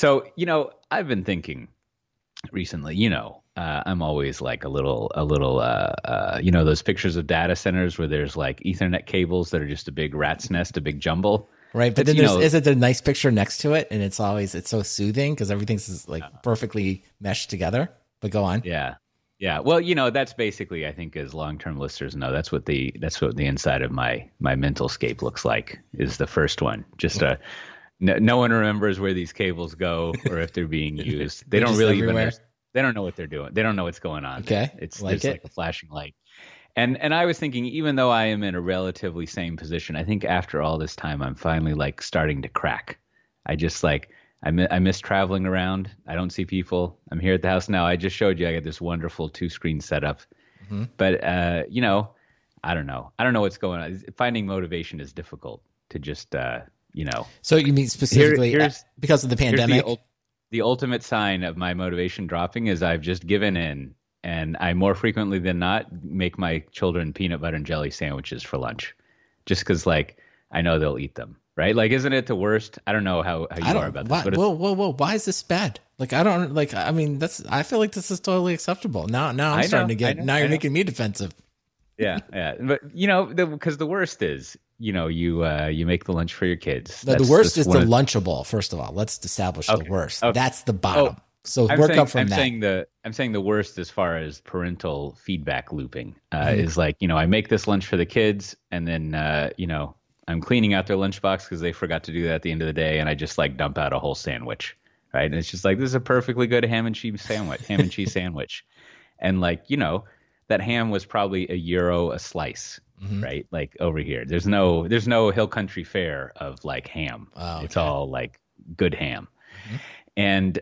So, you know, I've been thinking recently, you know, I'm always like a little, you know, those pictures of data centers where there's like Ethernet cables that are just a big rat's nest, a big jumble. Right. But then isn't there a nice picture next to it? And it's always, it's so soothing because everything's like perfectly meshed together. But go on. Yeah. Yeah. Well, you know, that's basically, I think as long-term listeners know, that's what the inside of my mental scape looks like is the first one. Just a, no one remembers where these cables go or if they're being used. They don't really even, they don't know what they're doing. They don't know what's going on. Okay. It's like a flashing light. And I was thinking, even though I am in a relatively sane position, I think after all this time, I'm finally like starting to crack. I just like, I miss traveling around. I don't see people. I'm here at the house now. I just showed you, I got this wonderful 2-screen setup, mm-hmm. But you know, I don't know what's going on. Finding motivation is difficult to just, you know. So you mean specifically because of the pandemic? The ultimate sign of my motivation dropping is I've just given in. And I more frequently than not make my children peanut butter and jelly sandwiches for lunch just because, like, I know they'll eat them, right? Like, isn't it the worst? I don't know how you are about this. But whoa. Why is this bad? Like, I don't, like, I mean, that's, I feel like this is totally acceptable. Now I'm starting to get, now you're making me defensive. Yeah. Yeah. But, you know, because the worst is, you know, you make the lunch for your kids. The worst is the Lunchable, first of all. Let's establish the worst. Okay. That's the bottom. Oh. So work up from that. I'm saying the worst as far as parental feedback looping is like, you know, I make this lunch for the kids and then, you know, I'm cleaning out their lunchbox because they forgot to do that at the end of the day. And I just like dump out a whole sandwich. Right. And it's just like, this is a perfectly good ham and cheese sandwich. And like, you know, that ham was probably €1 a slice. Mm-hmm. Right. Like over here, there's no hill country fare of like ham. Oh, okay. It's all like good ham. Mm-hmm. And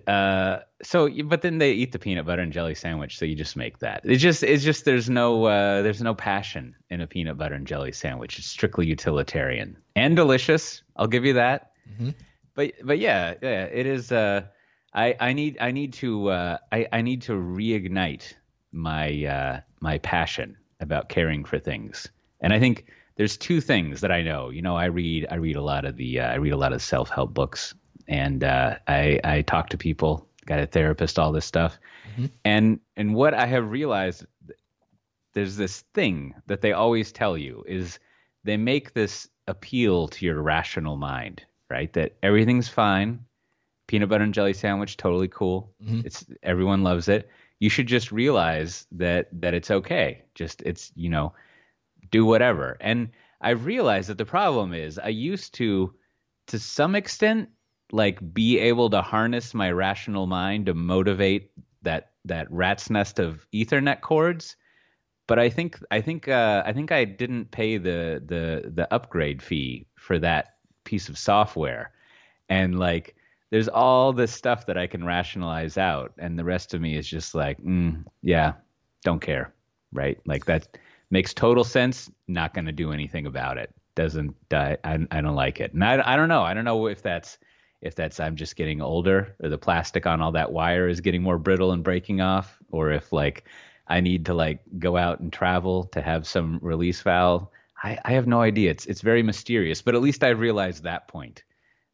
so, but then they eat the peanut butter and jelly sandwich. So you just make that. It's just there's no passion in a peanut butter and jelly sandwich. It's strictly utilitarian and delicious. I'll give you that. Mm-hmm. But yeah, it is. I need to reignite my my passion about caring for things. And I think there's two things that I know. You know, I read a lot of the self-help books. And I talk to people, got a therapist, all this stuff. Mm-hmm. And what I have realized, there's this thing that they always tell you is they make this appeal to your rational mind, right? That everything's fine. Peanut butter and jelly sandwich, totally cool. Mm-hmm. Everyone loves it. You should just realize that it's okay. Just it's, you know, do whatever. And I've realized that the problem is I used to some extent, like be able to harness my rational mind to motivate that rat's nest of Ethernet cords, but I think I didn't pay the upgrade fee for that piece of software, and like there's all this stuff that I can rationalize out, and the rest of me is just like, yeah, don't care, right? Like that makes total sense. Not going to do anything about it. Doesn't die. I don't like it, and I don't know. I don't know if that's. I'm just getting older or the plastic on all that wire is getting more brittle and breaking off, or if like I need to like go out and travel to have some release valve. I have no idea. It's very mysterious, but at least I realized that point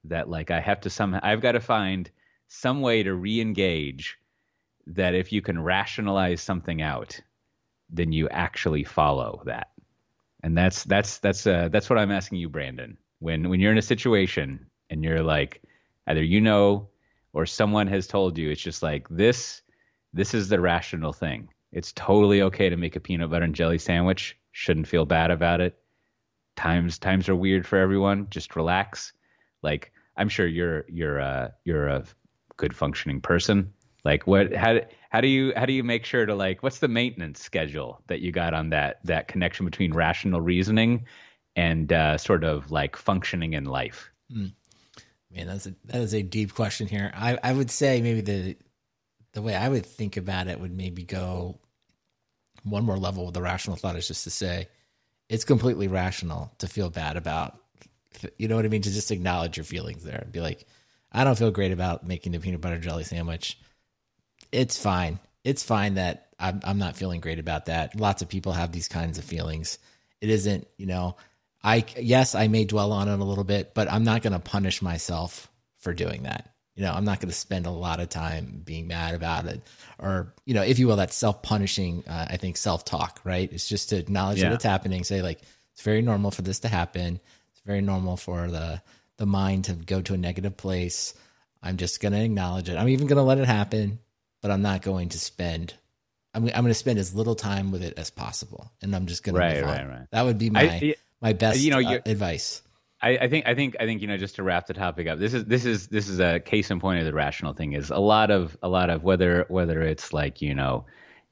that like I have to somehow, I've got to find some way to re-engage that if you can rationalize something out, then you actually follow that. And that's what I'm asking you, Brandon, when you're in a situation and you're like, either you know, or someone has told you, it's just like, this is the rational thing. It's totally okay to make a peanut butter and jelly sandwich. Shouldn't feel bad about it. Times are weird for everyone. Just relax. Like, I'm sure you're a good functioning person. Like what, how do you make sure to like, what's the maintenance schedule that you got on that connection between rational reasoning and sort of like functioning in life? Mm. Man, that is a deep question here. I would say maybe the way I would think about it would maybe go one more level with the rational thought is just to say it's completely rational to feel bad about, you know what I mean? To just acknowledge your feelings there and be like, I don't feel great about making the peanut butter jelly sandwich. It's fine. It's fine that I'm not feeling great about that. Lots of people have these kinds of feelings. It isn't, you know, I may dwell on it a little bit, but I'm not going to punish myself for doing that. You know, I'm not going to spend a lot of time being mad about it, or, you know, if you will, that self-punishing, I think, self-talk, right? It's just to acknowledge that it's happening. Say like, it's very normal for this to happen. It's very normal for the mind to go to a negative place. I'm just going to acknowledge it. I'm even going to let it happen, but I'm not going to spend, I'm going to spend as little time with it as possible. And I'm just going to move on. That would be my best advice. I think you know, just to wrap the topic up, this is a case in point of the rational thing. Is a lot of whether it's like, you know,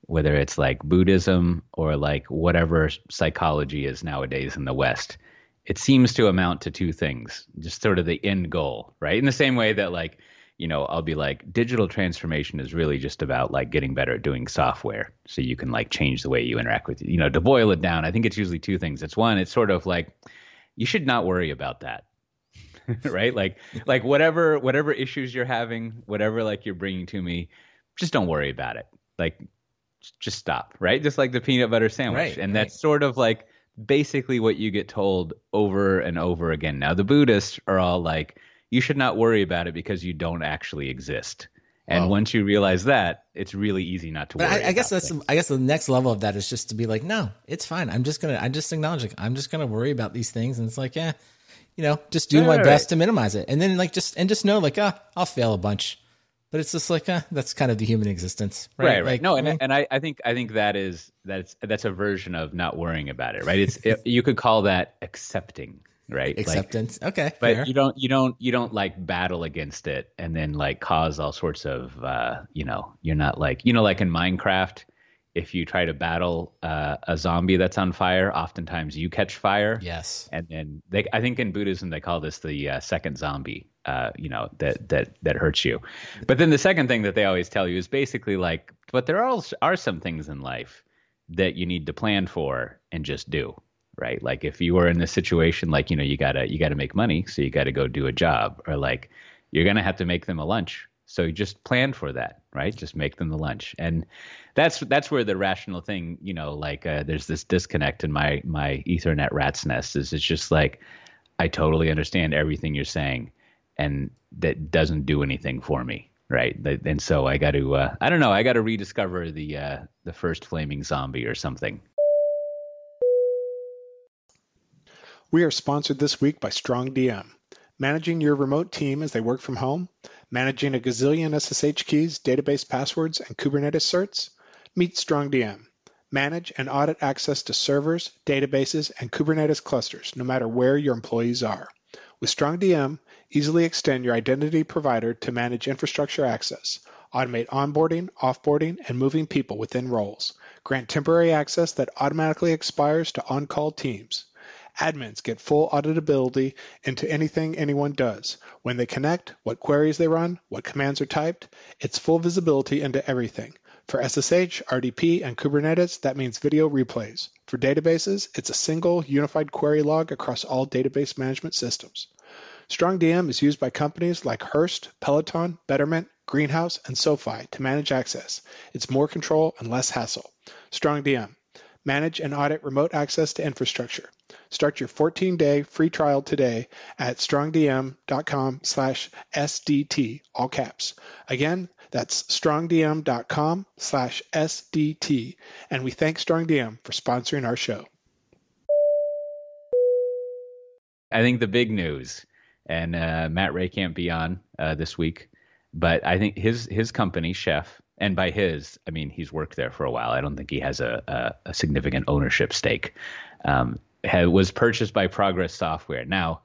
whether it's like Buddhism or like whatever psychology is nowadays in the West, it seems to amount to two things, just sort of the end goal, right? In the same way that, like, you know, I'll be like, digital transformation is really just about like getting better at doing software so you can like change the way you interact with, you know, to boil it down. I think it's usually two things. It's one, it's sort of like, you should not worry about that, right? Like whatever issues you're having, whatever like you're bringing to me, just don't worry about it. Like, just stop, right? Just like the peanut butter sandwich. Right, and that's sort of like basically what you get told over and over again. Now, the Buddhists are all like, you should not worry about it because you don't actually exist. And once you realize that, it's really easy not to worry. I guess the next level of that is just to be like, no, it's fine. I just acknowledge it. I'm just gonna worry about these things, and it's like, yeah, you know, just do my best to minimize it, and then like just know, like, I'll fail a bunch, but it's just like, that's kind of the human existence, right? Like, no, I think that's a version of not worrying about it, right? It's you could call that accepting. Right. Acceptance. Like, okay. But fair. you don't like battle against it and then like cause all sorts of, you know, you're not like, you know, like in Minecraft, if you try to battle a zombie that's on fire, oftentimes you catch fire. Yes. And then I think in Buddhism, they call this the second zombie, you know, that hurts you. But then the second thing that they always tell you is basically like, but there are some things in life that you need to plan for and just do. Right. Like if you were in this situation, like, you know, you gotta make money. So you gotta go do a job, or like you're going to have to make them a lunch. So you just plan for that. Right. Just make them the lunch. And that's where the rational thing, you know, like there's this disconnect in my Ethernet rat's nest is it's just like, I totally understand everything you're saying, and that doesn't do anything for me. Right. And so I got to I got to rediscover the first flaming zombie or something. We are sponsored this week by StrongDM. Managing your remote team as they work from home, managing a gazillion SSH keys, database passwords, and Kubernetes certs? Meet StrongDM. Manage and audit access to servers, databases, and Kubernetes clusters, no matter where your employees are. With StrongDM, easily extend your identity provider to manage infrastructure access, automate onboarding, offboarding, and moving people within roles, grant temporary access that automatically expires to on-call teams. Admins get full auditability into anything anyone does. When they connect, what queries they run, what commands are typed, it's full visibility into everything. For SSH, RDP, and Kubernetes, that means video replays. For databases, it's a single unified query log across all database management systems. StrongDM is used by companies like Hearst, Peloton, Betterment, Greenhouse, and SoFi to manage access. It's more control and less hassle. StrongDM. Manage and audit remote access to infrastructure. Start your 14-day free trial today at strongdm.com/SDT, all caps. Again, that's strongdm.com/SDT. And we thank StrongDM for sponsoring our show. I think the big news, and Matt Ray can't be on this week, but I think his company, Chef, and by his, I mean, he's worked there for a while. I don't think he has a significant ownership stake. Was purchased by Progress Software. Now,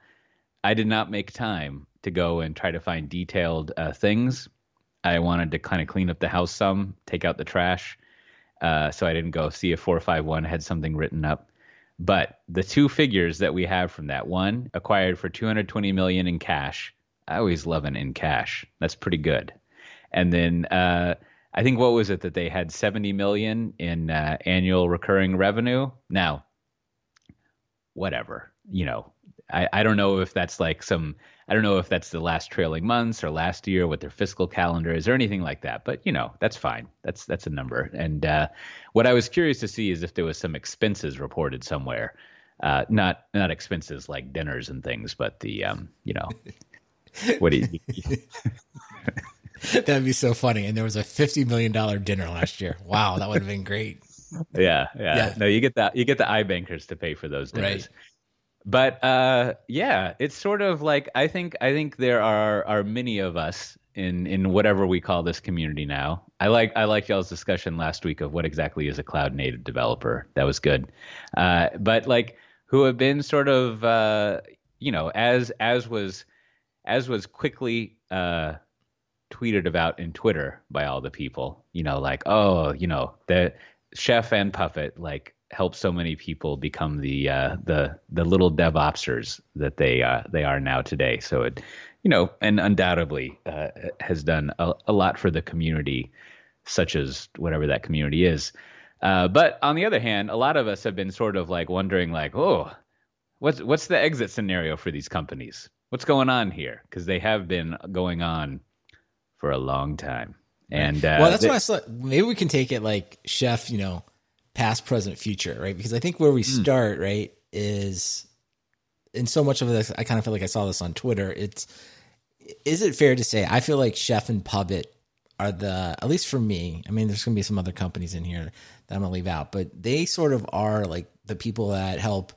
I did not make time to go and try to find detailed things. I wanted to kind of clean up the house some, take out the trash. So I didn't go see if 451 had something written up. But the two figures that we have from that, one, acquired for $220 million in cash. I always love an in cash. That's pretty good. And then... I think what was it that they had $70 million in annual recurring revenue? Now, whatever, you know, I don't know if that's like I don't know if that's the last trailing months or last year, what their fiscal calendar is or anything like that. But, you know, that's fine. That's a number. And what I was curious to see is if there was some expenses reported somewhere, not expenses like dinners and things, but the, you know. What do you? That'd be so funny. And there was a $50 million dinner last year. Wow, that would have been great. Yeah. No, you get the iBankers to pay for those dinners. Right. But yeah, it's sort of like I think there are many of us in whatever we call this community now. I like y'all's discussion last week of what exactly is a cloud native developer. That was good. But like who have been sort of as was quickly tweeted about in Twitter by all the people, like, oh, the Chef and Puppet like help so many people become the little DevOpsers that they are now today. So it, and undoubtedly has done a lot for the community, such as whatever that community is. But on the other hand, a lot of us have been sort of like wondering like, oh, what's the exit scenario for these companies? What's going on here? Because they have been going on for a long time. And well, that's why I thought maybe we can take it like Chef, past, present, future, right? Because I think where we start, right, is in so much of this, I kind of feel like I saw this on Twitter. Is it fair to say, I feel like Chef and Puppet are at least for me, I mean, there's going to be some other companies in here that I'm going to leave out, but they sort of are like the people that help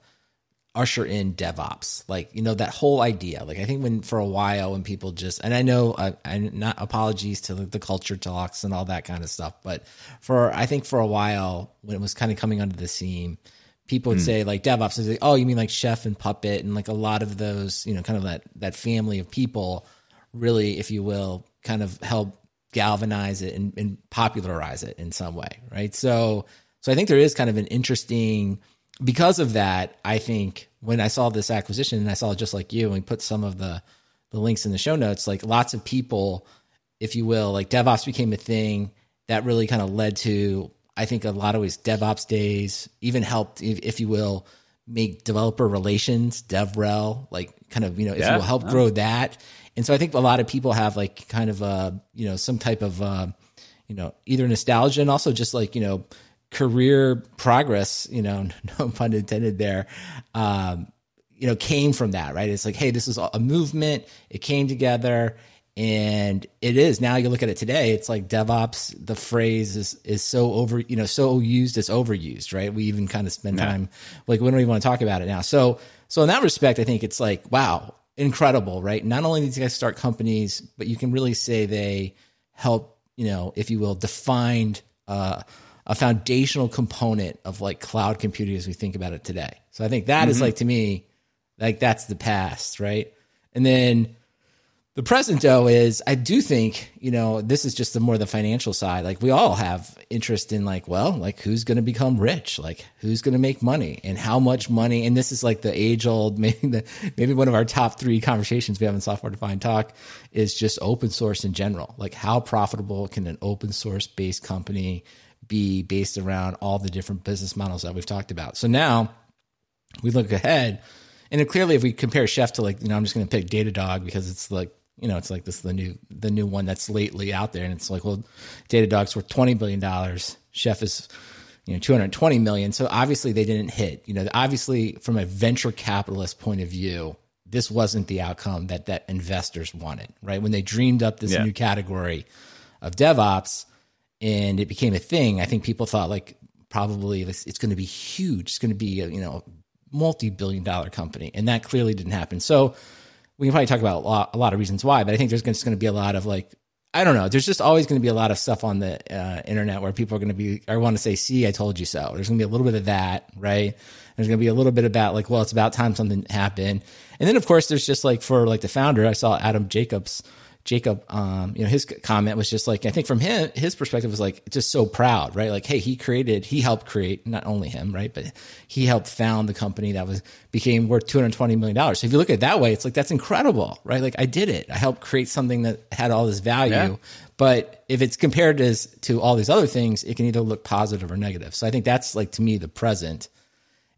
usher in DevOps, like, that whole idea. Like I think for a while when people just, and I know I'm not, apologies to the culture talks and all that kind of stuff, but I think for a while when it was kind of coming under the scene, people would say like DevOps is like, oh, you mean like Chef and Puppet and like a lot of those, kind of that family of people really, if you will, kind of help galvanize it and popularize it in some way. Right. So I think there is kind of an interesting, because of that, I think when I saw this acquisition and I saw it just like you, and we put some of the links in the show notes, like lots of people, if you will, like DevOps became a thing that really kind of led to, I think a lot of ways DevOps days even helped, if you will, make developer relations, DevRel, like kind of, if you will help grow that. And so I think a lot of people have like kind of a, some type of, either nostalgia and also just like, career progress, no pun intended there, came from that, right? It's like, hey, this is a movement. It came together and it is. Now you look at it today, it's like DevOps, the phrase is so over, so used, it's overused, right? We even kind of spend time, like, we don't even want to talk about it now. So in that respect, I think it's like, wow, incredible, right? Not only did you guys start companies, but you can really say they help, if you will, defined, a foundational component of like cloud computing as we think about it today. So I think that is like, to me, like that's the past, right? And then the present though is I do think, this is just the financial side. Like we all have interest in like, well, like who's going to become rich? Like who's going to make money and how much money? And this is like the age old, maybe one of our top three conversations we have in Software Defined Talk is just open source in general. Like how profitable can an open source based company be based around all the different business models that we've talked about. So now we look ahead and clearly if we compare Chef to like, I'm just going to pick Datadog because it's like, it's like this is the new one that's lately out there. And it's like, well, Datadog's worth $20 billion. Chef is, $220 million. So obviously they didn't hit, obviously from a venture capitalist point of view, this wasn't the outcome that investors wanted, right? When they dreamed up this new category of DevOps, and it became a thing, I think people thought like probably it's going to be huge. It's going to be a, multi-billion-dollar company. And that clearly didn't happen. So we can probably talk about a lot of reasons why, but I think there's just going to be a lot of like, I don't know. There's just always going to be a lot of stuff on the internet where people are going to be, I want to say, see, I told you so. There's going to be a little bit of that, right? There's going to be a little bit about like, well, it's about time something happened. And then of course there's just like for like the founder, I saw Adam Jacob, his comment was just like, I think from him, his perspective was like, just so proud, right? Like, hey, he helped create, not only him, right? But he helped found the company that became worth $220 million. So if you look at it that way, it's like, that's incredible, right? Like I did it. I helped create something that had all this value, but if it's compared as to all these other things, it can either look positive or negative. So I think that's like, to me, the present.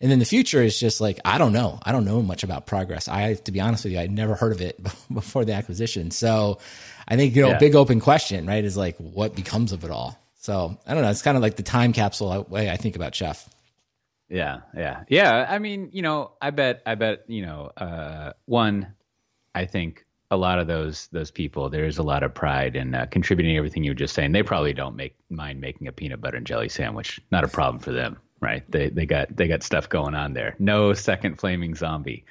And then the future is just like, I don't know. I don't know much about Progress. To be honest with you, I'd never heard of it before the acquisition. So I think, big open question, right, is like what becomes of it all. So I don't know. It's kind of like the time capsule way I think about Chef. Yeah. I mean, I bet, I think a lot of those people, there's a lot of pride in contributing everything you were just saying. They probably don't mind making a peanut butter and jelly sandwich. Not a problem for them, right? They got stuff going on there. No second flaming zombie.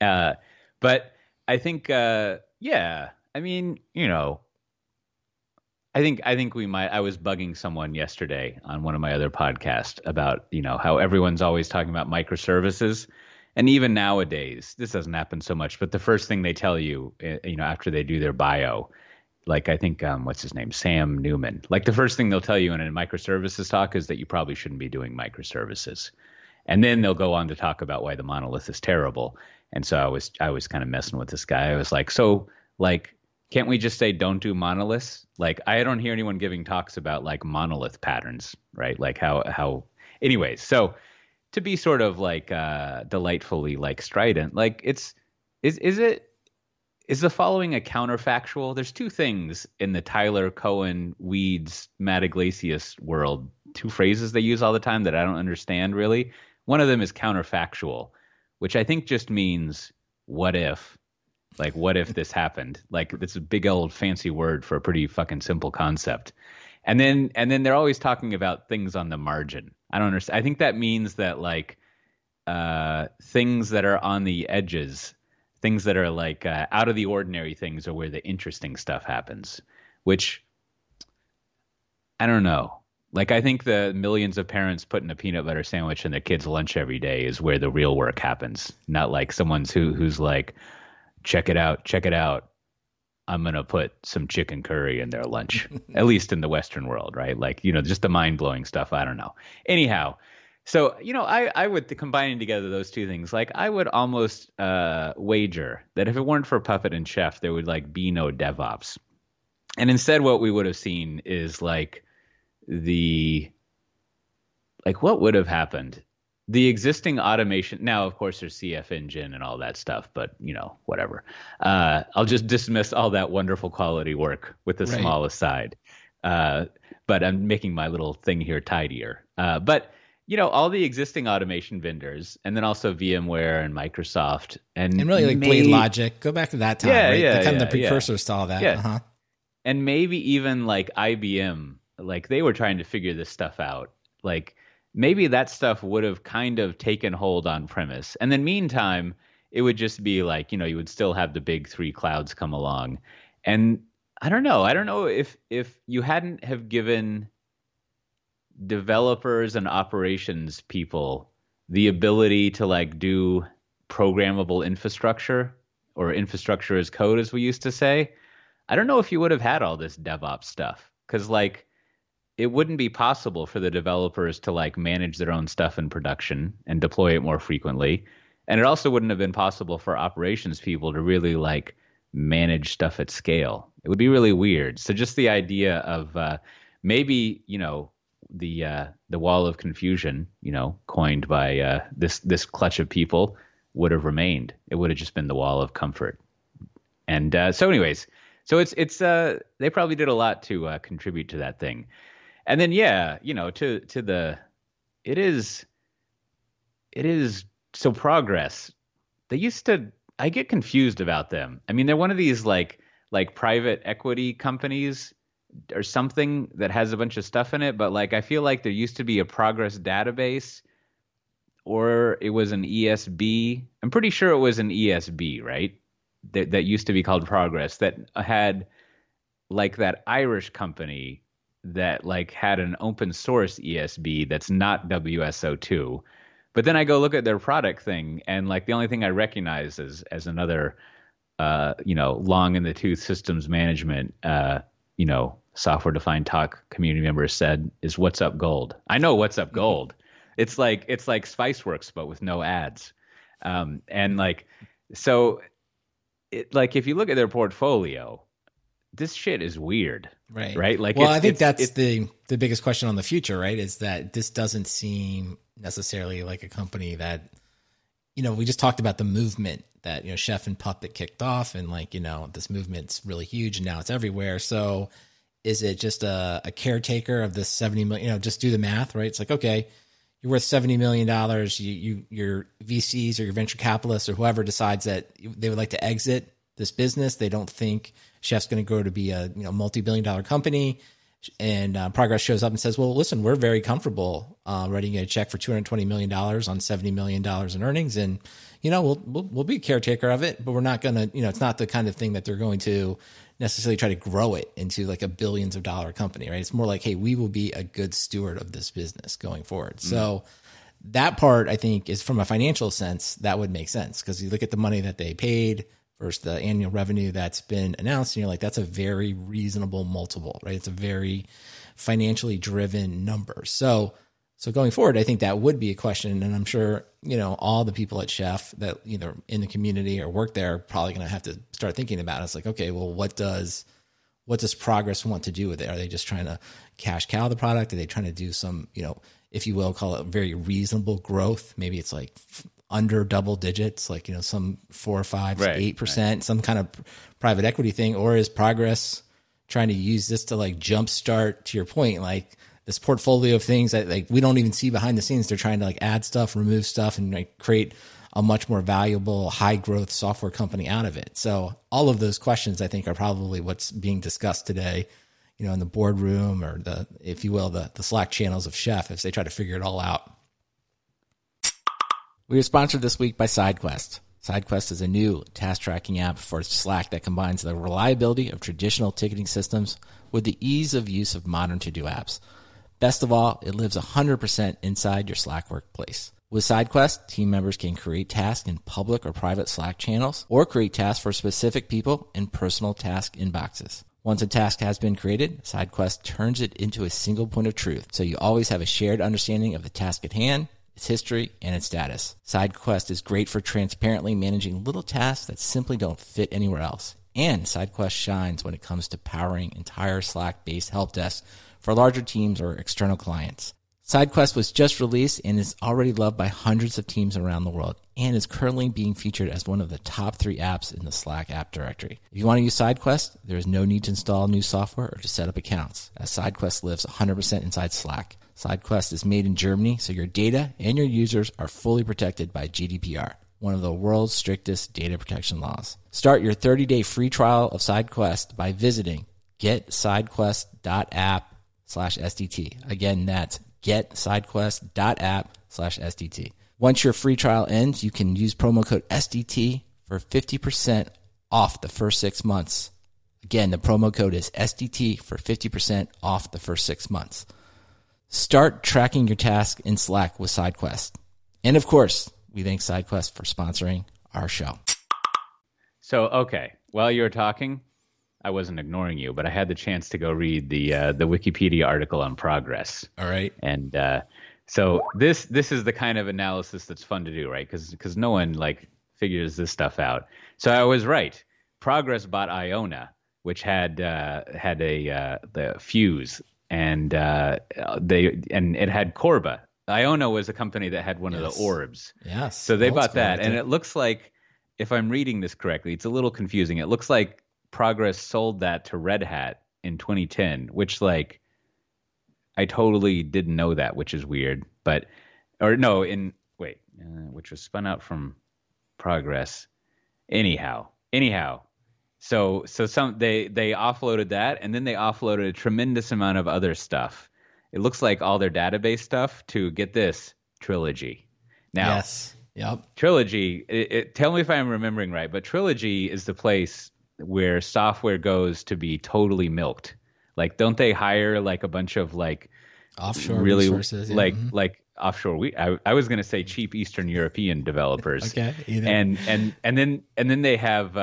But I think, yeah, I mean, you know, I think we might. I was bugging someone yesterday on one of my other podcasts about, you know, how everyone's always talking about microservices. And even nowadays, this doesn't happen so much, but the first thing they tell you, you know, after they do their bio, like I think, what's his name? Sam Newman. Like the first thing they'll tell you in a microservices talk is that you probably shouldn't be doing microservices. And then they'll go on to talk about why the monolith is terrible. And so I was kind of messing with this guy. I was like, so like, can't we just say don't do monoliths? Like I don't hear anyone giving talks about like monolith patterns, right? Like how anyways, so to be sort of like delightfully like strident, like is the following a counterfactual? There's two things in the Tyler Cohen Weeds Matt Iglesias world, two phrases they use all the time that I don't understand really. One of them is counterfactual, which I think just means what if. Like, what if this happened? Like, that's a big old fancy word for a pretty fucking simple concept. And then they're always talking about things on the margin. I don't understand. I think that means that, like, things that are on the edges, things that are, like, out of the ordinary things are where the interesting stuff happens, which I don't know. Like, I think the millions of parents putting a peanut butter sandwich in their kids' lunch every day is where the real work happens, not, like, someone's who's like, check it out. I'm going to put some chicken curry in their lunch, at least in the Western world, right? Like, you know, just the mind blowing stuff. I don't know. Anyhow, so, you know, I would combining together those two things, like I would almost wager that if it weren't for Puppet and Chef, there would like be no DevOps. And instead what we would have seen is like what would have happened? The existing automation, now, of course, there's CF engine and all that stuff, but, you know, whatever. I'll just dismiss all that wonderful quality work with the smallest side. But I'm making my little thing here tidier. But, you know, all the existing automation vendors and then also VMware and Microsoft. And really like Blade Logic. Go back to that time, right? Yeah, they're kind of the precursors to all that. Yeah. Uh-huh. And maybe even like IBM, like they were trying to figure this stuff out. Like, maybe that stuff would have kind of taken hold on premise. And then meantime, it would just be like, you know, you would still have the big three clouds come along. And I don't know if you hadn't have given developers and operations people the ability to like do programmable infrastructure or infrastructure as code, as we used to say, I don't know if you would have had all this DevOps stuff. 'Cause like, it wouldn't be possible for the developers to like manage their own stuff in production and deploy it more frequently. And it also wouldn't have been possible for operations people to really like manage stuff at scale. It would be really weird. So just the idea of maybe, you know, the wall of confusion, you know, coined by this clutch of people would have remained. It would have just been the wall of comfort. And so anyways, so it's they probably did a lot to contribute to that thing. And then, yeah, you know, it is so Progress. They used to, I get confused about them. I mean, they're one of these like private equity companies or something that has a bunch of stuff in it. But like, I feel like there used to be a Progress database or it was an ESB. I'm pretty sure it was an ESB, right? That used to be called Progress that had like that Irish company that like had an open source ESB that's not WSO2. But then I go look at their product thing and like the only thing I recognize as another, you know, long in the tooth systems management, you know, software defined talk community members said is What's Up Gold. I know What's Up Gold. It's like Spiceworks, but with no ads. And like, so it, like, if you look at their portfolio, this shit is weird, right? Like, well, I think that's the biggest question on the future, right? Is that this doesn't seem necessarily like a company that, you know, we just talked about the movement that, you know, Chef and Puppet kicked off and like, you know, this movement's really huge and now it's everywhere. So is it just a caretaker of this 70 million, you know, just do the math, right? It's like, okay, you're worth $70 million. Your VCs or your venture capitalists or whoever decides that they would like to exit. this business. They don't think Chef's going to grow to be a multi-billion-dollar company. And Progress shows up and says, well, listen, we're very comfortable writing a check for $220 million on $70 million in earnings. And, we'll be a caretaker of it, but we're not going to, it's not the kind of thing that they're going to necessarily try to grow it into like a billions of dollar company, right? It's more like, hey, we will be a good steward of this business going forward. Mm-hmm. So that part, I think, is from a financial sense, that would make sense, because you look at the money that they paid versus the annual revenue that's been announced, and you're like, that's a very reasonable multiple, right? It's a very financially driven number. So going forward, I think that would be a question. And I'm sure, all the people at Chef that either in the community or work there are probably going to have to start thinking about it. It's like, okay, well, what does Progress want to do with it? Are they just trying to cash cow the product? Are they trying to do some, if you will, call it very reasonable growth? Maybe it's like under double digits, like, some 4 or 5, right, 8%, right, some kind of private equity thing. Or is Progress trying to use this to like jumpstart, to your point, like this portfolio of things that like we don't even see behind the scenes? They're trying to like add stuff, remove stuff, and like create a much more valuable high growth software company out of it. So all of those questions, I think, are probably what's being discussed today, in the boardroom, or the, if you will, the Slack channels of Chef, as they try to figure it all out. We are sponsored this week by SideQuest. SideQuest is a new task tracking app for Slack that combines the reliability of traditional ticketing systems with the ease of use of modern to-do apps. Best of all, it lives 100% inside your Slack workplace. With SideQuest, team members can create tasks in public or private Slack channels, or create tasks for specific people in personal task inboxes. Once a task has been created, SideQuest turns it into a single point of truth, so you always have a shared understanding of the task at hand, its history, and its status. SideQuest is great for transparently managing little tasks that simply don't fit anywhere else. And SideQuest shines when it comes to powering entire Slack-based help desks for larger teams or external clients. SideQuest was just released and is already loved by hundreds of teams around the world, and is currently being featured as one of the top 3 apps in the Slack app directory. If you want to use SideQuest, there is no need to install new software or to set up accounts, as SideQuest lives 100% inside Slack. SideQuest is made in Germany, so your data and your users are fully protected by GDPR, one of the world's strictest data protection laws. Start your 30-day free trial of SideQuest by visiting getsidequest.app/SDT. Again, that's getsidequest.app/SDT. Once your free trial ends, you can use promo code SDT for 50% off the first 6 months. Again, the promo code is SDT for 50% off the first 6 months. Start tracking your task in Slack with SideQuest. And of course, we thank SideQuest for sponsoring our show. So, okay, while you were talking, I wasn't ignoring you, but I had the chance to go read the Wikipedia article on Progress. All right. And so this is the kind of analysis that's fun to do, right? Because no one like figures this stuff out. So I was right. Progress bought Iona, which had the Fuse. And it had Corba. Iona was a company that had one of the orbs. Yes. So they bought that. And it looks like, if I'm reading this correctly, it's a little confusing. It looks like Progress sold that to Red Hat in 2010, which like I totally didn't know that, which is weird. But which was spun out from Progress. Anyhow. So they offloaded that, and then they offloaded a tremendous amount of other stuff. It looks like all their database stuff to, get this, Trilogy. Now, yes. Yep. Trilogy, tell me if I'm remembering right, but Trilogy is the place where software goes to be totally milked. Like, don't they hire like a bunch of like offshore resources? Like offshore. I was going to say cheap Eastern European developers. Okay. Either. And then they have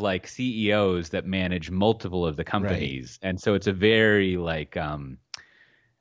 like CEOs that manage multiple of the companies. Right. And so it's a very like,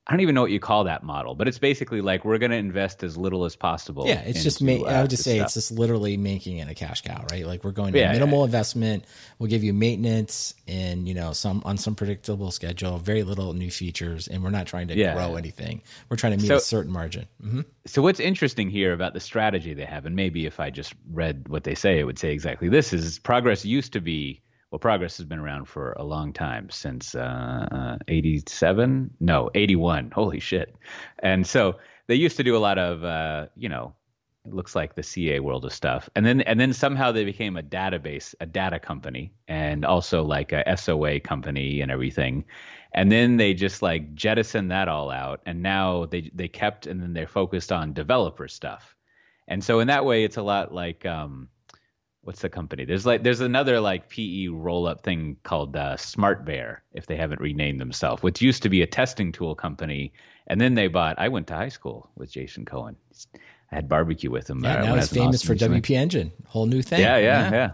I don't even know what you call that model, but it's basically like, we're going to invest as little as possible. Yeah. It's just, I would just say stuff. It's just literally making it a cash cow, right? Like, we're going to minimal investment. We'll give you maintenance and, some predictable schedule, very little new features. And we're not trying to grow anything. We're trying to meet a certain margin. Mm-hmm. So what's interesting here about the strategy they have, and maybe if I just read what they say, it would say exactly this is Progress used to be. Well, Progress has been around for a long time, since 81. Holy shit. And so they used to do a lot of, It looks like the CA world of stuff. And then somehow they became a data company, and also like a SOA company and everything. And then they just like jettisoned that all out. And now they kept, and then they're focused on developer stuff. And so in that way, it's a lot like, what's the company? There's another like PE roll up thing called Smart Bear, if they haven't renamed themselves, which used to be a testing tool company. And then they bought, I went to high school with Jason Cohen. I had barbecue with him. Yeah, now he's famous for WP Engine. Whole new thing. Yeah.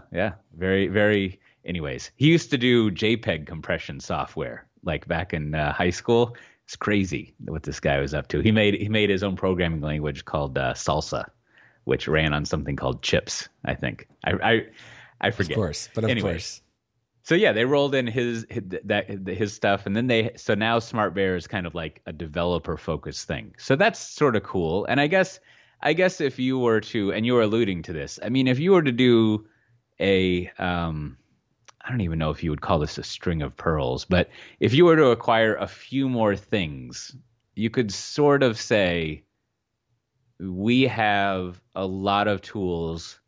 Very, very. Anyways, he used to do JPEG compression software like back in high school. It's crazy what this guy was up to. He made his own programming language called Salsa, which ran on something called Chips, I think. I forget. Of course. So yeah, they rolled in his stuff, and then so now Smart Bear is kind of like a developer focused thing. So that's sort of cool. And I guess if you were to, and you were alluding to this, I mean, if you were to do I don't even know if you would call this a string of pearls, but if you were to acquire a few more things, you could sort of say, we have a lot of tools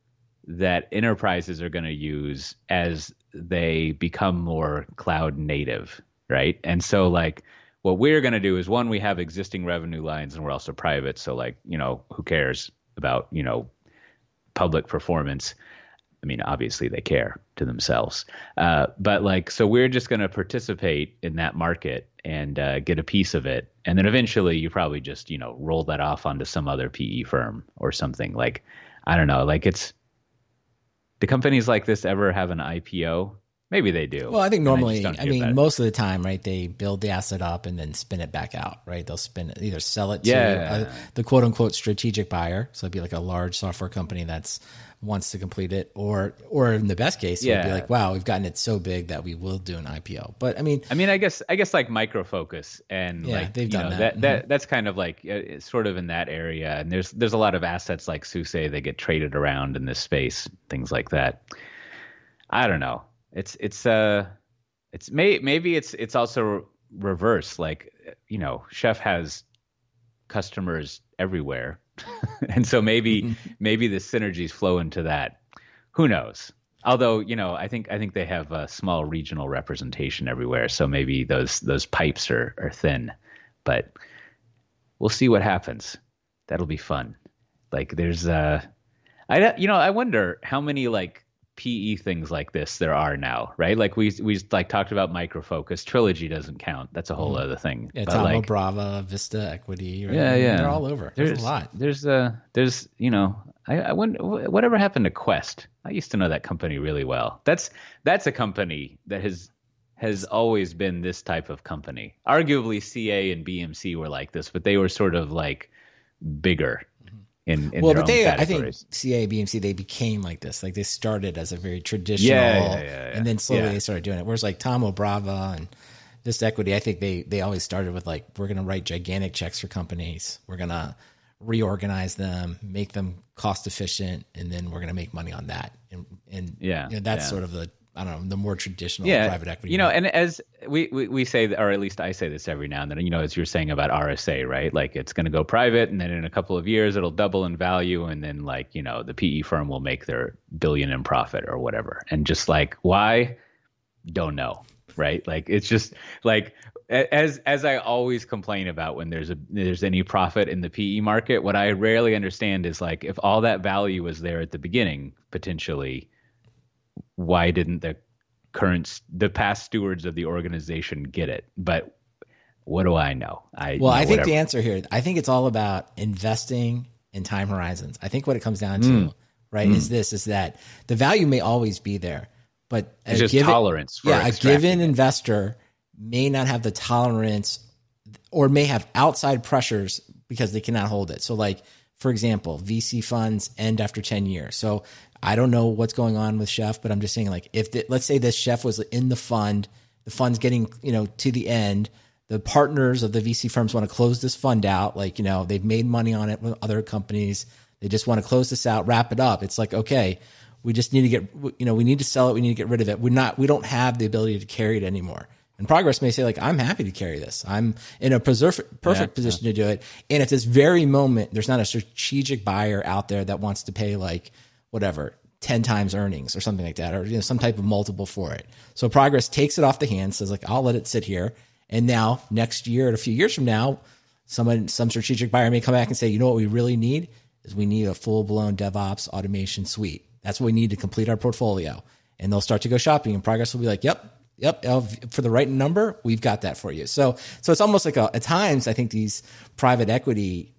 that enterprises are going to use as they become more cloud native, right? And so like, what we're going to do is, one, we have existing revenue lines, and we're also private. So like, who cares about, public performance? I mean, obviously they care to themselves. But like, so we're just going to participate in that market and get a piece of it. And then eventually you probably just, roll that off onto some other PE firm or something. Like, I don't know, like do companies like this ever have an IPO? Maybe they do. Well, I think normally, most of the time, right, they build the asset up and then spin it back out, right? They'll spin it, either sell it to the quote unquote strategic buyer. So it'd be like a large software company that wants to complete it, or in the best case, it'd be like, wow, we've gotten it so big that we will do an IPO. But I guess like Micro Focus and they've done that. That's kind of like sort of in that area. And there's a lot of assets like Susei that get traded around in this space, things like that. I don't know. It's also reverse. Like, Chef has customers everywhere. And so maybe the synergies flow into that. Who knows? Although, I think they have a small regional representation everywhere. So maybe those pipes are thin, but we'll see what happens. That'll be fun. Like there's I wonder how many like PE things like this there are now, right? Like we like talked about Micro Focus. Trilogy doesn't count. That's a whole other thing. Yeah, Tomo, like, Brava, Vista Equity. Right? Yeah. They're all over. There's a lot. I wonder whatever happened to Quest. I used to know that company really well. That's a company that has always been this type of company. Arguably, CA and BMC were like this, but they were sort of like bigger. I think CA, BMC, they became like this. Like they started as a very traditional, and then slowly they started doing it. Whereas like Tomo, Brava, and Vista Equity, I think they always started with like, we're going to write gigantic checks for companies. We're going to reorganize them, make them cost efficient, and then we're going to make money on that. And that's sort of the, I don't know, the more traditional private equity. And as we say, or at least I say this every now and then, as you're saying about RSA, right? Like it's going to go private, and then in a couple of years, it'll double in value. And then like, the PE firm will make their billion in profit or whatever. And just like, why? Don't know. Right? Like, it's just like, as I always complain about when there's any profit in the PE market, what I rarely understand is like, if all that value was there at the beginning, potentially, why didn't the past stewards of the organization get it? But what do I know? I think the answer here, I think it's all about investing in time horizons. I think what it comes down to, right, is that the value may always be there, but a given investor may not have the tolerance or may have outside pressures because they cannot hold it. So like, for example, VC funds end after 10 years. So I don't know what's going on with Chef, but I'm just saying like, let's say this Chef was in the fund, the fund's getting, to the end, the partners of the VC firms want to close this fund out. Like, they've made money on it with other companies. They just want to close this out, wrap it up. It's like, okay, we just need to get, we need to sell it. We need to get rid of it. We don't have the ability to carry it anymore. And Progress may say, like, I'm happy to carry this. I'm in a perfect position to do it. And at this very moment, there's not a strategic buyer out there that wants to pay, like, whatever, 10 times earnings or something like that, or, you know, some type of multiple for it. So Progress takes it off the hand, says, like, I'll let it sit here. And now next year and a few years from now, some strategic buyer may come back and say, you know what we really need is we need a full-blown DevOps automation suite. That's what we need to complete our portfolio. And they'll start to go shopping, and Progress will be like, yep, for the right number, we've got that for you. So it's almost like at times, I think these private equity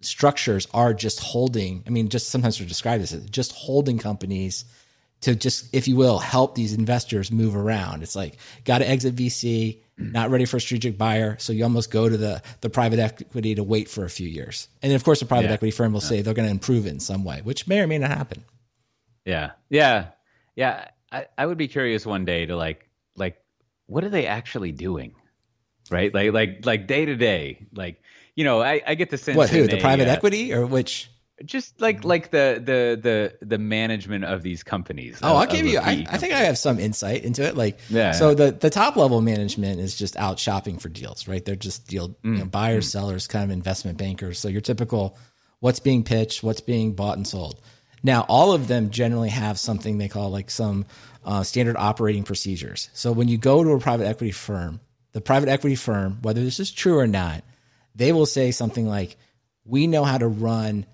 structures are just holding, I mean, just sometimes we're described as just holding companies to just, if you will, help these investors move around. It's like, got to exit VC, not ready for a strategic buyer. So you almost go to the private equity to wait for a few years. And then, of course, the private equity firm will say they're going to improve it in some way, which may or may not happen. Yeah. I would be curious one day to like, what are they actually doing? Right? Like day to day, like, you know, I get the sense. What, who, the private equity or which? Just like the management of these companies. Oh, I'll give you, I think I have some insight into it. Like, so the top level management is just out shopping for deals, right? They're just you know, buyers, sellers, kind of investment bankers. So your typical, what's being pitched, what's being bought and sold. Now, all of them generally have something they call like some standard operating procedures. So when you go to a private equity firm, the private equity firm, whether this is true or not, they will say something like, we know how to run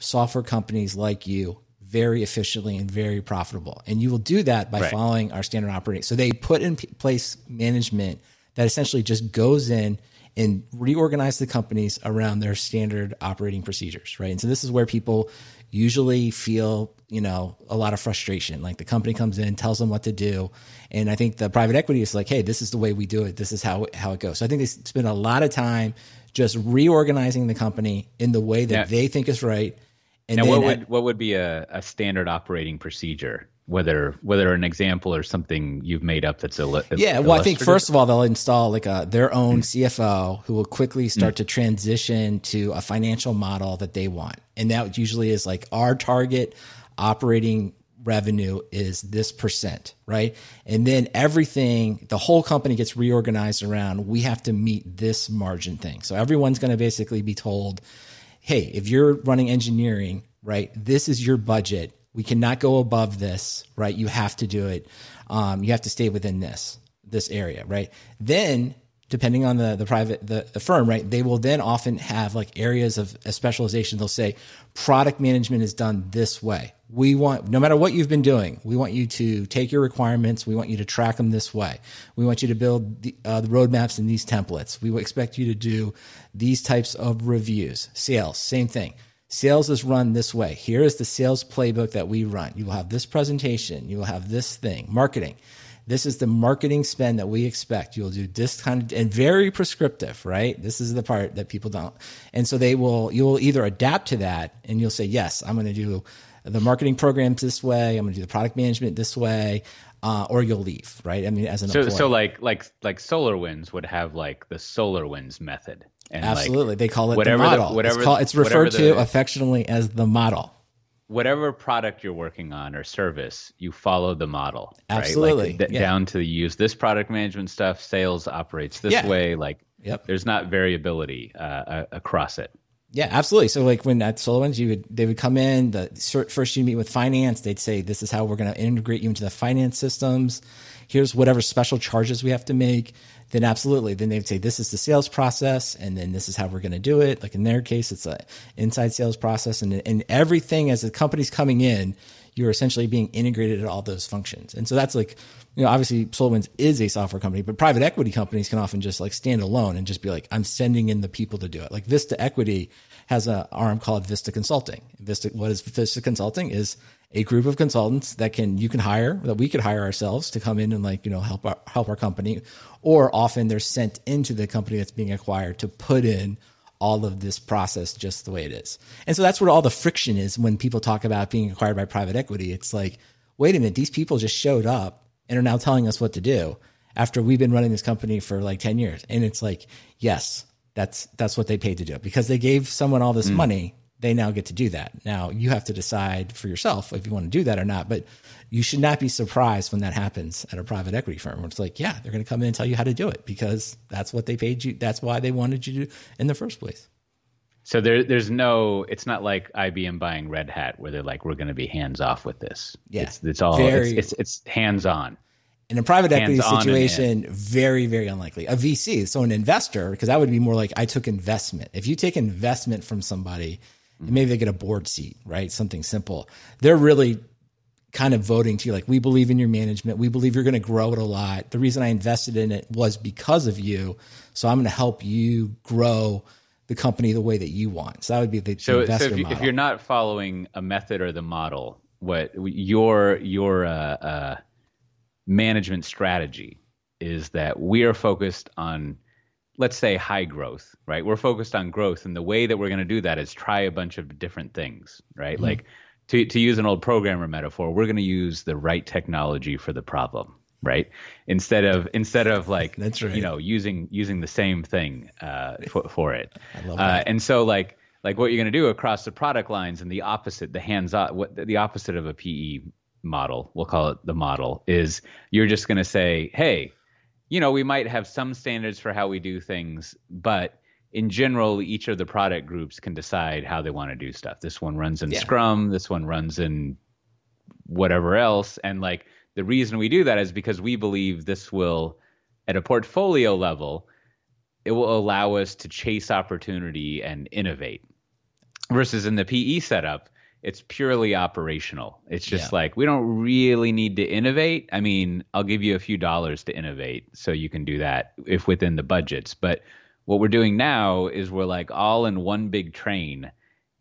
software companies like you very efficiently and very profitable. And you will do that by following our standard operating. So they put in place management that essentially just goes in and reorganize the companies around their standard operating procedures, right? And so this is where people usually feel, you know, a lot of frustration. Like the company comes in, tells them what to do. And I think the private equity is like, hey, this is the way we do it. This is how it goes. So I think they spend a lot of time just reorganizing the company in the way that they think is right. And now, what would be a standard operating procedure? Whether an example or something you've made up that's illustrative. Yeah, well, I think first of all, they'll install like their own CFO who will quickly start to transition to a financial model that they want. And that usually is like, our target operating revenue is this %, right? And then everything, the whole company gets reorganized around, we have to meet this margin thing. So everyone's going to basically be told, hey, if you're running engineering, right, this is your budget. We cannot go above this, right? You have to do it. You have to stay within this area, right? Then, depending on the firm, right, they will then often have like areas of a specialization. They'll say, product management is done this way. We want, no matter what you've been doing, we want you to take your requirements. We want you to track them this way. We want you to build the roadmaps in these templates. We expect you to do these types of reviews. Sales, same thing. Sales is run this way. Here is the sales playbook that we run. You will have this presentation. You will have this thing. Marketing. This is the marketing spend that we expect. You'll do this kind of, and very prescriptive, right? This is the part that people don't. And so you will either adapt to that and you'll say, yes, I'm going to do the marketing programs this way. I'm going to do the product management this way. Or you'll leave, right? I mean, as an employee. So like SolarWinds would have like the SolarWinds method. And absolutely. Like, they call it whatever the model. It's referred to affectionately as the model. Whatever product you're working on or service, you follow the model. Absolutely. Right? Like down to use this product management stuff, sales operates this way. Like there's not variability across it. Yeah, absolutely. So like when at SolarWinds, they would come in, first you meet with finance, they'd say, this is how we're going to integrate you into the finance systems. Here's whatever special charges we have to make. Then absolutely. Then they'd say, this is the sales process, and then this is how we're going to do it. Like in their case, it's an inside sales process, and everything as the company's coming in, you're essentially being integrated at all those functions. And so that's like, you know, obviously SolarWinds is a software company, but private equity companies can often just like stand alone and just be like, I'm sending in the people to do it. Like Vista Equity has an arm called Vista Consulting. What is Vista Consulting is a group of consultants that we could hire ourselves to come in and like, you know, help our company, or often they're sent into the company that's being acquired to put in all of this process just the way it is. And so that's where all the friction is when people talk about being acquired by private equity. It's like, wait a minute, these people just showed up and are now telling us what to do after we've been running this company for like 10 years. And it's like, yes, that's what they paid to do, because they gave someone all this money they now get to do that. Now you have to decide for yourself if you want to do that or not, but you should not be surprised when that happens at a private equity firm. It's like, yeah, they're going to come in and tell you how to do it because that's what they paid you. That's why they wanted you to in the first place. So there's no, it's not like IBM buying Red Hat where they're like, we're going to be hands off with this. Yeah. It's all, it's hands on. In a private equity situation, very, very unlikely. A VC, so an investor, because that would be more like I took investment. If you take investment from somebody, and maybe they get a board seat, right? Something simple. They're really kind of voting to you like, we believe in your management. We believe you're going to grow it a lot. The reason I invested in it was because of you. So I'm going to help you grow the company the way that you want. So that would be the investor model. So if you're not following a method or the model, what your management strategy is that we are focused on, let's say, high growth, right? We're focused on growth. And the way that we're going to do that is try a bunch of different things, right? Mm-hmm. Like to use an old programmer metaphor, we're going to use the right technology for the problem, right? Instead of like, that's right, you know, using the same thing for it. I love that. And so like what you're going to do across the product lines and the opposite, the hands on, the opposite of a PE model, we'll call it the model, is you're just going to say, hey, you know, we might have some standards for how we do things, but in general, each of the product groups can decide how they want to do stuff. This one runs in Scrum, this one runs in whatever else. And like the reason we do that is because we believe this will, at a portfolio level, it will allow us to chase opportunity and innovate. Versus in the PE setup, it's purely operational. It's just like, we don't really need to innovate. I mean, I'll give you a few dollars to innovate so you can do that if within the budgets. But what we're doing now is we're like all in one big train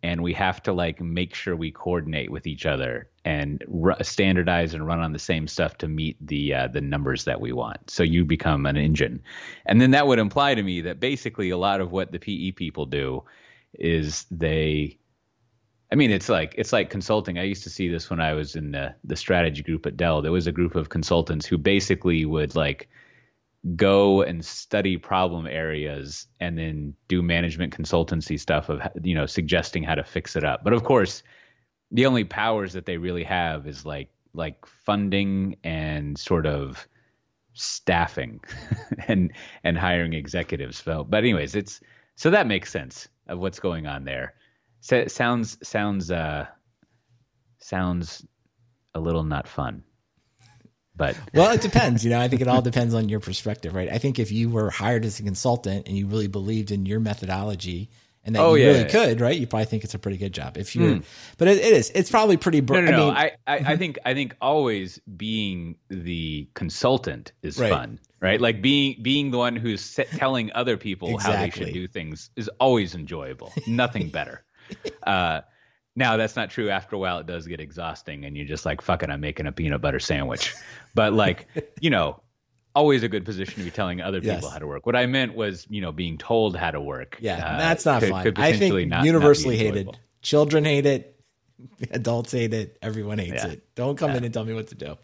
and we have to like make sure we coordinate with each other and standardize and run on the same stuff to meet the numbers that we want. So you become an engine. And then that would imply to me that basically a lot of what the PE people do is they... I mean, it's like consulting. I used to see this when I was in the strategy group at Dell. There was a group of consultants who basically would like go and study problem areas and then do management consultancy stuff of, you know, suggesting how to fix it up. But of course, the only powers that they really have is like funding and sort of staffing and hiring executives. So, but anyways, so that makes sense of what's going on there. So it sounds a little not fun, but well, it depends. You know, I think it all depends on your perspective, right? I think if you were hired as a consultant and you really believed in your methodology and that could, right? You probably think it's a pretty good job. If you, but it's probably pretty. No. I think always being the consultant is fun, right? Like being the one who's telling other people how they should do things is always enjoyable. Nothing better. Now that's not true. After a while, it does get exhausting and you're just like, fuck it, I'm making a peanut butter sandwich, but like, you know, always a good position to be telling other people how to work. What I meant was, you know, being told how to work. Yeah. That's not fun. I think universally hated. Children hate it. Adults hate it. Everyone hates it. Don't come in and tell me what to do.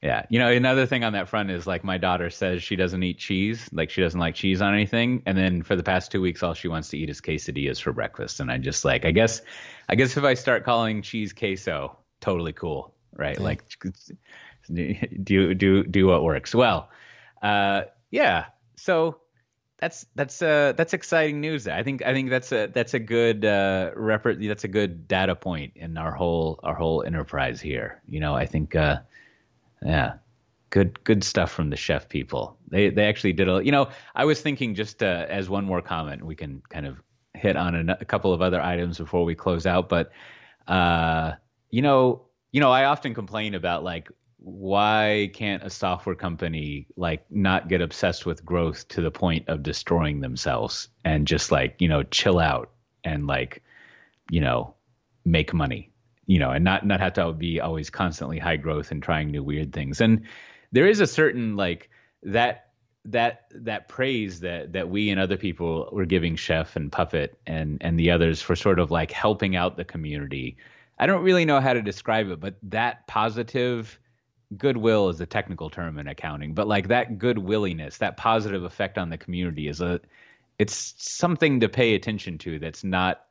Yeah. You know, another thing on that front is like my daughter says she doesn't eat cheese, like she doesn't like cheese on anything. And then for the past 2 weeks, all she wants to eat is quesadillas for breakfast. And I just like, I guess if I start calling cheese queso, totally cool. Right. Okay. Like do what works. Well, yeah. So that's exciting news. I think that's a good, that's a good data point in our whole enterprise here. You know, I think, yeah. Good stuff from the Chef people. They actually did you know, I was thinking just as one more comment, we can kind of hit on a couple of other items before we close out. But, you know, I often complain about like, why can't a software company like not get obsessed with growth to the point of destroying themselves and just like, you know, chill out and like, you know, make money. You know, and not have to be always constantly high growth and trying new weird things. And there is a certain like that praise that we and other people were giving Chef and Puppet and the others for sort of like helping out the community. I don't really know how to describe it, but that positive goodwill is a technical term in accounting, but like that goodwilliness, that positive effect on the community is it's something to pay attention to. That's not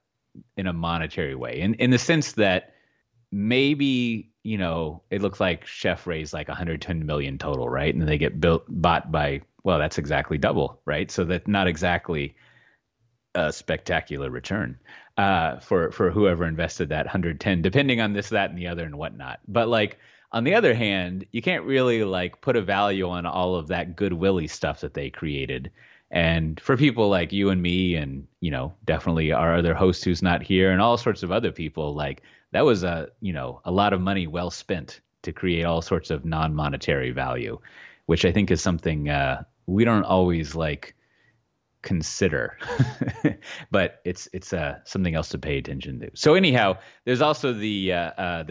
in a monetary way, in the sense that maybe, you know, it looks like Chef raised like 110 million total, right? And then they get bought by, well, that's exactly double, right? So that's not exactly a spectacular return for whoever invested that 110, depending on this, that, and the other and whatnot. But like, on the other hand, you can't really like put a value on all of that goodwilly stuff that they created. And for people like you and me and, you know, definitely our other host who's not here and all sorts of other people, like that was a, you know, a lot of money well spent to create all sorts of non-monetary value, which I think is something we don't always like consider, but it's something else to pay attention to. So anyhow, there's also the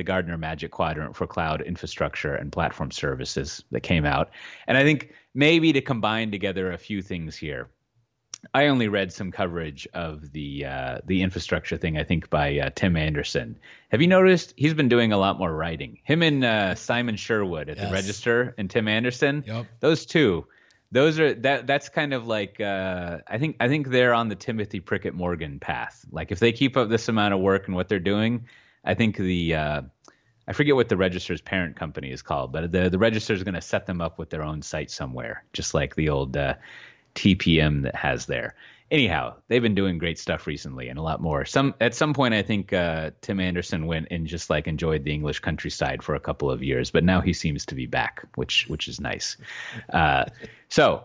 Gartner Magic Quadrant for Cloud Infrastructure and Platform Services that came out. And I think maybe to combine together a few things here, I only read some coverage of the infrastructure thing, I think by Tim Anderson. Have you noticed he's been doing a lot more writing? Him and Simon Sherwood at the Register and Tim Anderson, those two. Those are that's kind of like I think they're on the Timothy Prickett Morgan path. Like if they keep up this amount of work and what they're doing, I think I forget what the Register's parent company is called, but the Register is going to set them up with their own site somewhere, just like the old TPM that has there. Anyhow, they've been doing great stuff recently and a lot more. At some point, I think Tim Anderson went and just like enjoyed the English countryside for a couple of years, but now he seems to be back, which is nice. So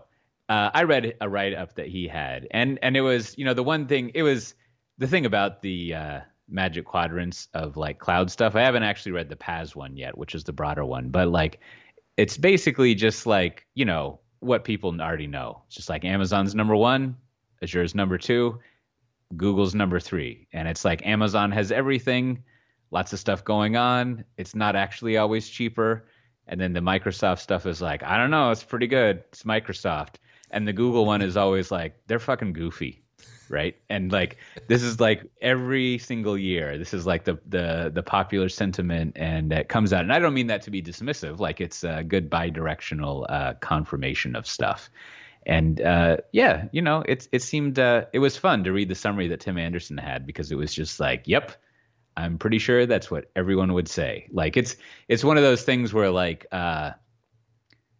I read a write-up that he had, and it was, you know, the thing about the magic quadrants of like cloud stuff. I haven't actually read the PaaS one yet, which is the broader one, but like it's basically just like, you know, what people already know. It's just like Amazon's number one, Azure's number two, Google's number three. And it's like Amazon has everything, lots of stuff going on. It's not actually always cheaper. And then the Microsoft stuff is like, I don't know, it's pretty good. It's Microsoft. And the Google one is always like, they're fucking goofy, right? And like, this is like every single year, this is like the popular sentiment, and it comes out. And I don't mean that to be dismissive. Like it's a good bi-directional confirmation of stuff. And yeah, you know, it seemed it was fun to read the summary that Tim Anderson had, because it was just like, yep, I'm pretty sure that's what everyone would say. Like it's one of those things where like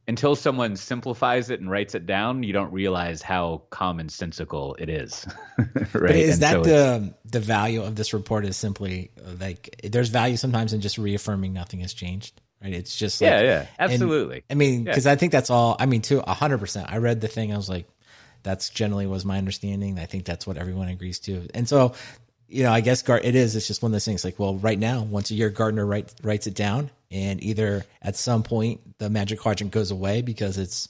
until someone simplifies it and writes it down, you don't realize how commonsensical it is. Right? But is and that so the value of this report is simply like there's value sometimes in just reaffirming nothing has changed. Right? It's just like, yeah, absolutely. And, I mean, because I think that's all. I mean, to 100%. I read the thing. I was like, that's generally was my understanding. I think that's what everyone agrees to. And so, you know, I guess it is. It's just one of those things. Like, well, right now, once a year, Gartner writes it down, and either at some point the magic quadrant goes away because it's,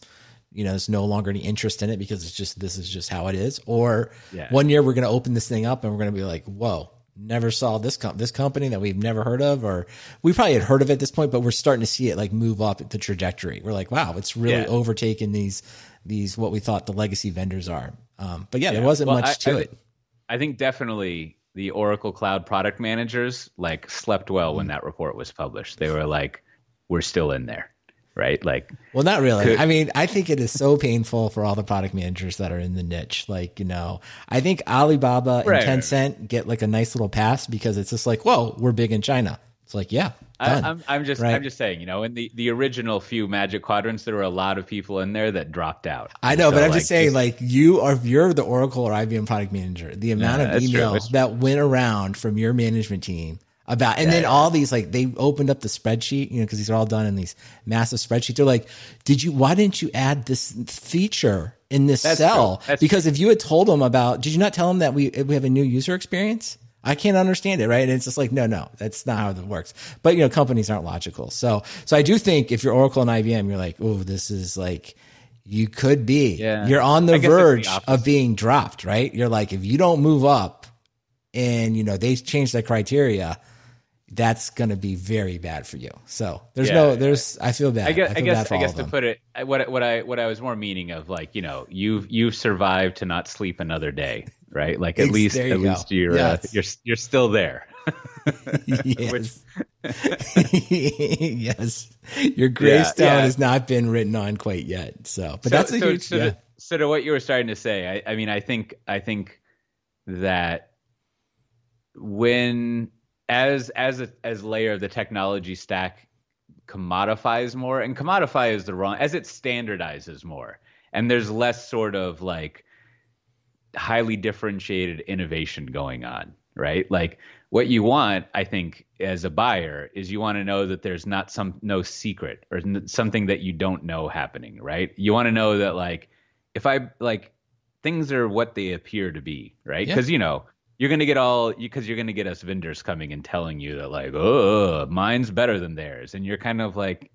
you know, there's no longer any interest in it because it's just this is just how it is. Or 1 year we're going to open this thing up and we're going to be like, whoa. Never saw this company that we've never heard of, or we probably had heard of it at this point, but we're starting to see it like move up the trajectory. We're like, wow, it's really overtaken these what we thought the legacy vendors are. But there wasn't much to it. I think definitely the Oracle Cloud product managers like slept well when that report was published. They were like, we're still in there, right? Like, well, not really. I mean, I think it is so painful for all the product managers that are in the niche. Like, you know, I think Alibaba and Tencent get like a nice little pass because it's just like, whoa, we're big in China. It's like, yeah, done. I'm just saying, you know, in the original few Magic Quadrants, there were a lot of people in there that dropped out. I know, so, but I'm just saying, like, you're the Oracle or IBM product manager. The amount of emails that went around from your management team about, and then all these, like, they opened up the spreadsheet, you know, because these are all done in these massive spreadsheets. They're like, why didn't you add this feature in this cell? Because if you had told them did you not tell them that we have a new user experience? I can't understand it, right? And it's just like, no, that's not how it works. But, you know, companies aren't logical. So I do think if you're Oracle and IBM, you're like, oh, this is like, you could be. Yeah. You're on the verge of being dropped, right? You're like, if you don't move up and, you know, they change the criteria, that's going to be very bad for you. So I feel bad. I guess to put it, what I was more meaning of, like, you know, you've survived to not sleep another day, right? Like at least you're still there. Yes. Yes. Your gravestone has not been written on quite yet. So, but that's huge. So to what you were starting to say, I mean, I think that when as layer of the technology stack commodifies more, and commodify is the wrong, as it standardizes more, and there's less sort of like highly differentiated innovation going on, right? Like what you want, I think, as a buyer is you want to know that there's not no secret or something that you don't know happening, right? You want to know that like, if I like things are what they appear to be, right? Because, yeah, you know, you're going to get you're going to get us vendors coming and telling you that like, oh, mine's better than theirs. And you're kind of like,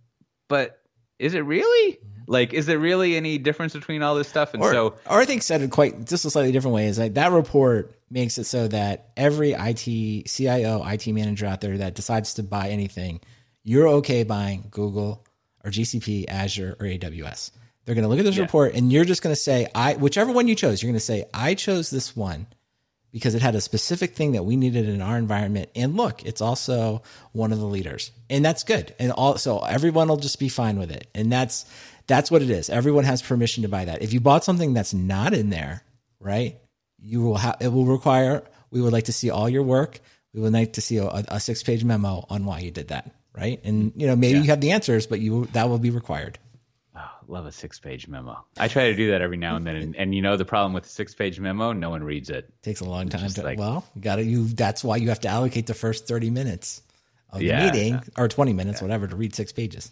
but is it really? Like, is there really any difference between all this stuff? And or I think said in quite just a slightly different way is like that report makes it so that every IT CIO, IT manager out there that decides to buy anything, you're okay buying Google or GCP, Azure or AWS. They're going to look at this report and you're just going to say, whichever one you chose, you're going to say, I chose this one because it had a specific thing that we needed in our environment. And look, it's also one of the leaders, and that's good. And also everyone will just be fine with it. And that's what it is. Everyone has permission to buy that. If you bought something that's not in there, right, you will it will require, we would like to see all your work. We would like to see a 6-page memo on why you did that. Right. And you know, maybe you have the answers, but that will be required. Oh, love a 6-page memo. I try to do that every now and then. And you know, the problem with the 6-page memo, no one reads it. Takes a long time. That's why you have to allocate the first 30 minutes of the meeting or 20 minutes, whatever, to read 6 pages.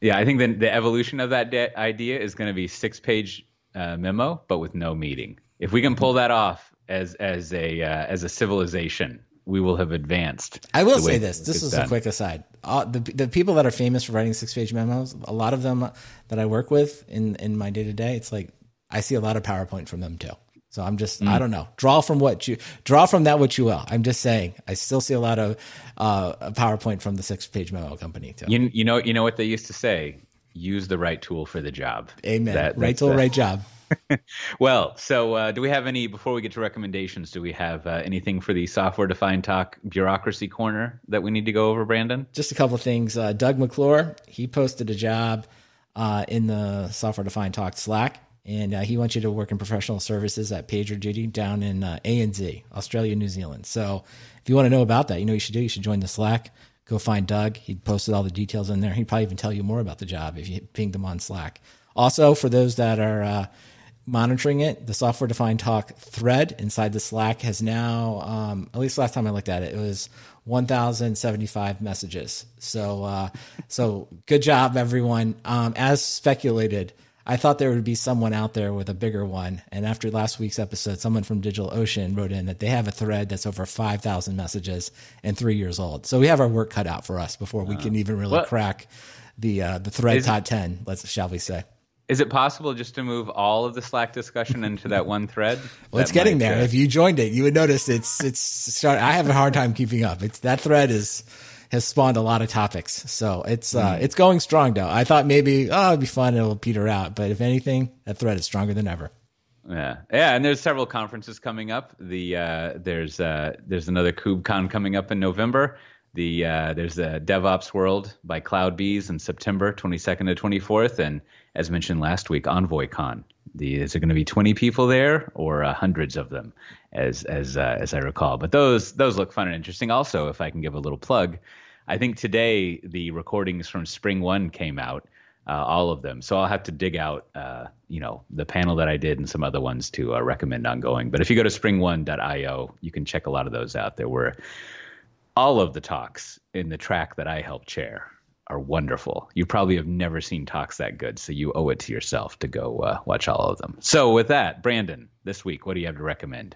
Yeah, I think the evolution of that idea is going to be 6-page memo, but with no meeting. If we can pull that off as a civilization, we will have advanced. I will say this. This is a quick aside. The people that are famous for writing 6-page memos, a lot of them that I work with in my day-to-day, it's like I see a lot of PowerPoint from them too. So I'm just, I don't know, draw from that what you will. I'm just saying, I still see a lot of PowerPoint from the 6-page memo company too. You know what they used to say, use the right tool for the job. Amen. Right tool, right job. Well, so do we have any, before we get to recommendations, do we have anything for the software-defined talk bureaucracy corner that we need to go over, Brandon? Just a couple of things. Doug McClure, he posted a job in the software-defined talk Slack, and he wants you to work in professional services at PagerDuty down in ANZ, Australia, New Zealand. So if you want to know about that, you know what you should do? You should join the Slack. Go find Doug. He posted all the details in there. He'd probably even tell you more about the job if you pinged him on Slack. Also, for those that are monitoring it, the Software Defined Talk thread inside the Slack has now, at least last time I looked at it, it was 1,075 messages. So good job, everyone. As speculated, I thought there would be someone out there with a bigger one. And after last week's episode, someone from DigitalOcean wrote in that they have a thread that's over 5,000 messages and 3 years old. So we have our work cut out for us before we can even really crack the thread top 10, shall we say. Is it possible just to move all of the Slack discussion into that one thread? Well, it's getting there. If you joined it, you would notice it's I have a hard time keeping up. That thread has spawned a lot of topics. So it's going strong though. I thought maybe, it'd be fun. It'll peter out. But if anything, that thread is stronger than ever. Yeah. Yeah. And there's several conferences coming up. There's another KubeCon coming up in November. There's the DevOps World by CloudBees in September 22nd to 24th. And as mentioned last week, EnvoyCon. Is there going to be 20 people there or hundreds of them, as I recall? But those look fun and interesting. Also, if I can give a little plug, I think today the recordings from Spring One came out, all of them. So I'll have to dig out, the panel that I did and some other ones to recommend ongoing. But if you go to springone.io, you can check a lot of those out. There were all of the talks in the track that I helped chair. Are wonderful. You probably have never seen talks that good, so you owe it to yourself to go watch all of them. So with that, Brandon, this week, what do you have to recommend?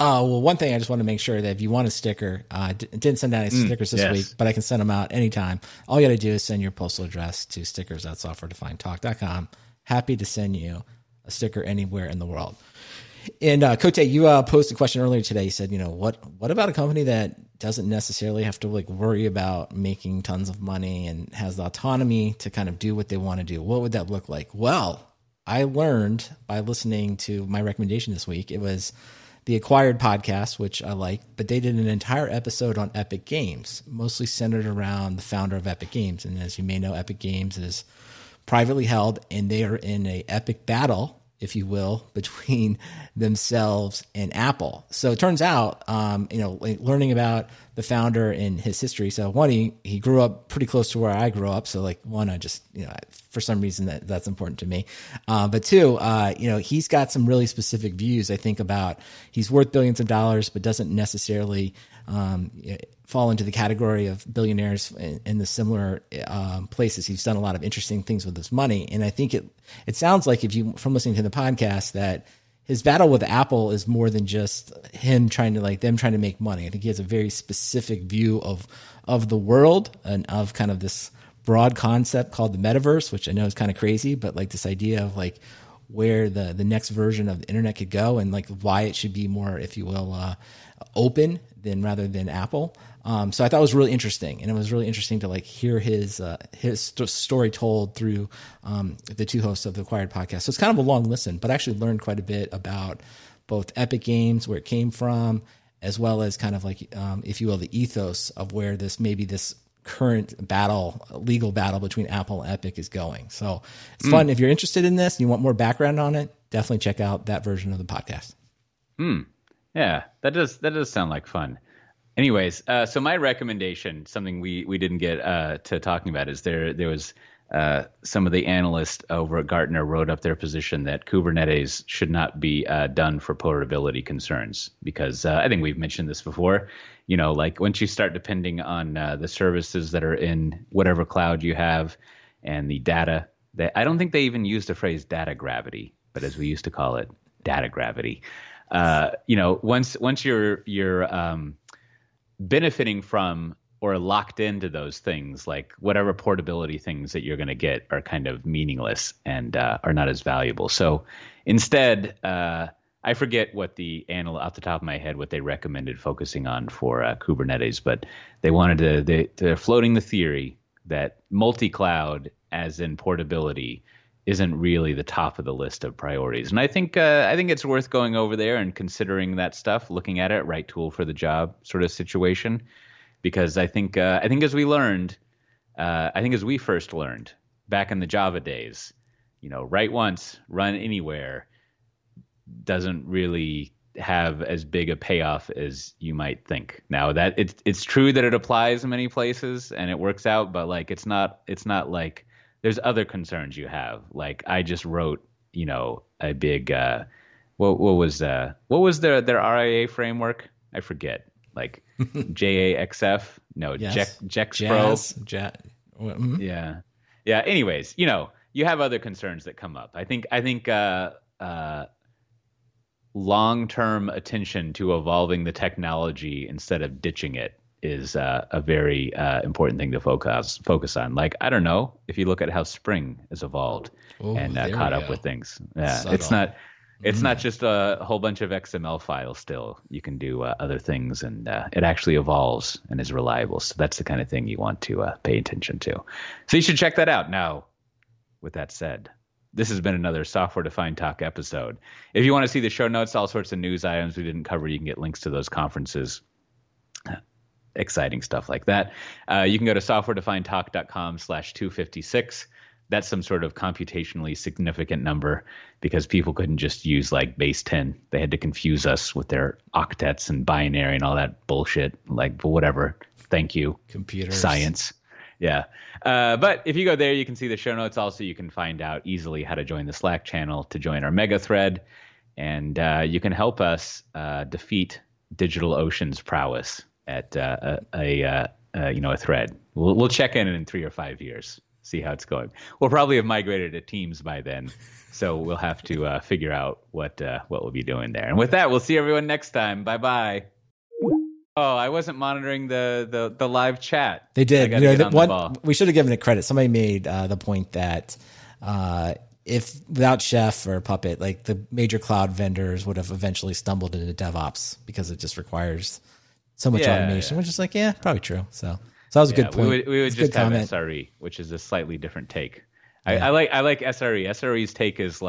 Well, one thing I just want to make sure that if you want a sticker, didn't send out any stickers this week, but I can send them out anytime. All you got to do is send your postal address to stickers@softwaredefinedtalk.com. Happy to send you a sticker anywhere in the world. And Kote, you posed a question earlier today. You said, what about a company that doesn't necessarily have to like worry about making tons of money and has the autonomy to kind of do what they want to do? What would that look like? Well, I learned by listening to my recommendation this week. It was the Acquired podcast, which I like, but they did an entire episode on Epic Games, mostly centered around the founder of Epic Games. And as you may know, Epic Games is privately held, and they are in an epic battle if you will, between themselves and Apple. So it turns out, learning about the founder and his history. So one, he grew up pretty close to where I grew up. So I just, for some reason that's important to me. But two, he's got some really specific views, I think, about he's worth billions of dollars, but doesn't necessarily fall into the category of billionaires in the similar places. He's done a lot of interesting things with his money. And I think it sounds like, from listening to the podcast, that his battle with Apple is more than just him them trying to make money. I think he has a very specific view of the world and of kind of this broad concept called the metaverse, which I know is kind of crazy, but this idea of where the next version of the internet could go and why it should be more, if you will, open rather than Apple. So I thought it was really interesting, and it was really interesting to hear his story told through the two hosts of the Acquired podcast. So it's kind of a long listen, but I actually learned quite a bit about both Epic Games, where it came from, as well as kind of if you will, the ethos of where this current legal battle between Apple and Epic is going. So it's fun. If you're interested in this and you want more background on it, definitely check out that version of the podcast. Yeah, that does sound like fun. Anyways, so my recommendation, something we didn't get to talking about, is there was some of the analysts over at Gartner wrote up their position that Kubernetes should not be done for portability concerns, because I think we've mentioned this before. Once you start depending on the services that are in whatever cloud you have and the data, I don't think they even used the phrase data gravity, but as we used to call it, data gravity. Once you're benefiting from or locked into those things, whatever portability things that you're going to get are kind of meaningless and are not as valuable. So instead, I forget what the analyst off the top of my head what they recommended focusing on for Kubernetes, but they wanted to they're floating the theory that multi-cloud, as in portability, isn't really the top of the list of priorities. And I think it's worth going over there and considering that stuff, looking at it, right tool for the job sort of situation. Because I think as we learned, as we first learned back in the Java days, write once, run anywhere doesn't really have as big a payoff as you might think. Now that it's true that it applies in many places and it works out, but it's not like there's other concerns you have. I just wrote, a big, what was their RIA framework? I forget. JAXF? No, yes. JexPro. Yeah. Anyways, you have other concerns that come up. I think long-term attention to evolving the technology instead of ditching it is a very important thing to focus on. I don't know if you look at how Spring has evolved and caught up with things. Yeah, subtle. It's not just a whole bunch of XML files still. You can do other things, and it actually evolves and is reliable. So that's the kind of thing you want to pay attention to. So you should check that out. Now, with that said, this has been another Software Defined Talk episode. If you want to see the show notes, all sorts of news items we didn't cover, you can get links to those conferences. Exciting stuff like that. You can go to softwaredefinedtalk.com/256. That's some sort of computationally significant number, because people couldn't just use base 10. They had to confuse us with their octets and binary and all that bullshit, but whatever. Thank you, computer science. Yeah. But if you go there, you can see the show notes. Also, you can find out easily how to join the Slack channel, to join our mega thread, and you can help us defeat DigitalOcean's prowess at a thread. We'll check in 3 or 5 years, see how it's going. We'll probably have migrated to Teams by then, so we'll have to figure out what we'll be doing there. And with that, we'll see everyone next time. Bye-bye. Oh, I wasn't monitoring the live chat. They did. We should have given it credit. Somebody made the point that if without Chef or Puppet, the major cloud vendors would have eventually stumbled into DevOps, because it just requires so much automation, which is probably true. So that was a good point. We would just have comment. SRE, which is a slightly different take. I like SRE. SRE's take is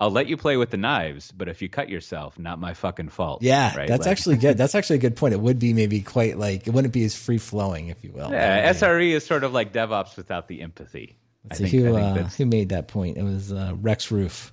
I'll let you play with the knives, but if you cut yourself, not my fucking fault. Yeah, right? That's actually good. That's actually a good point. It would be maybe quite it wouldn't be as free flowing, if you will. Yeah, SRE is sort of like DevOps without the empathy. I think who made that point? It was Rex Roof.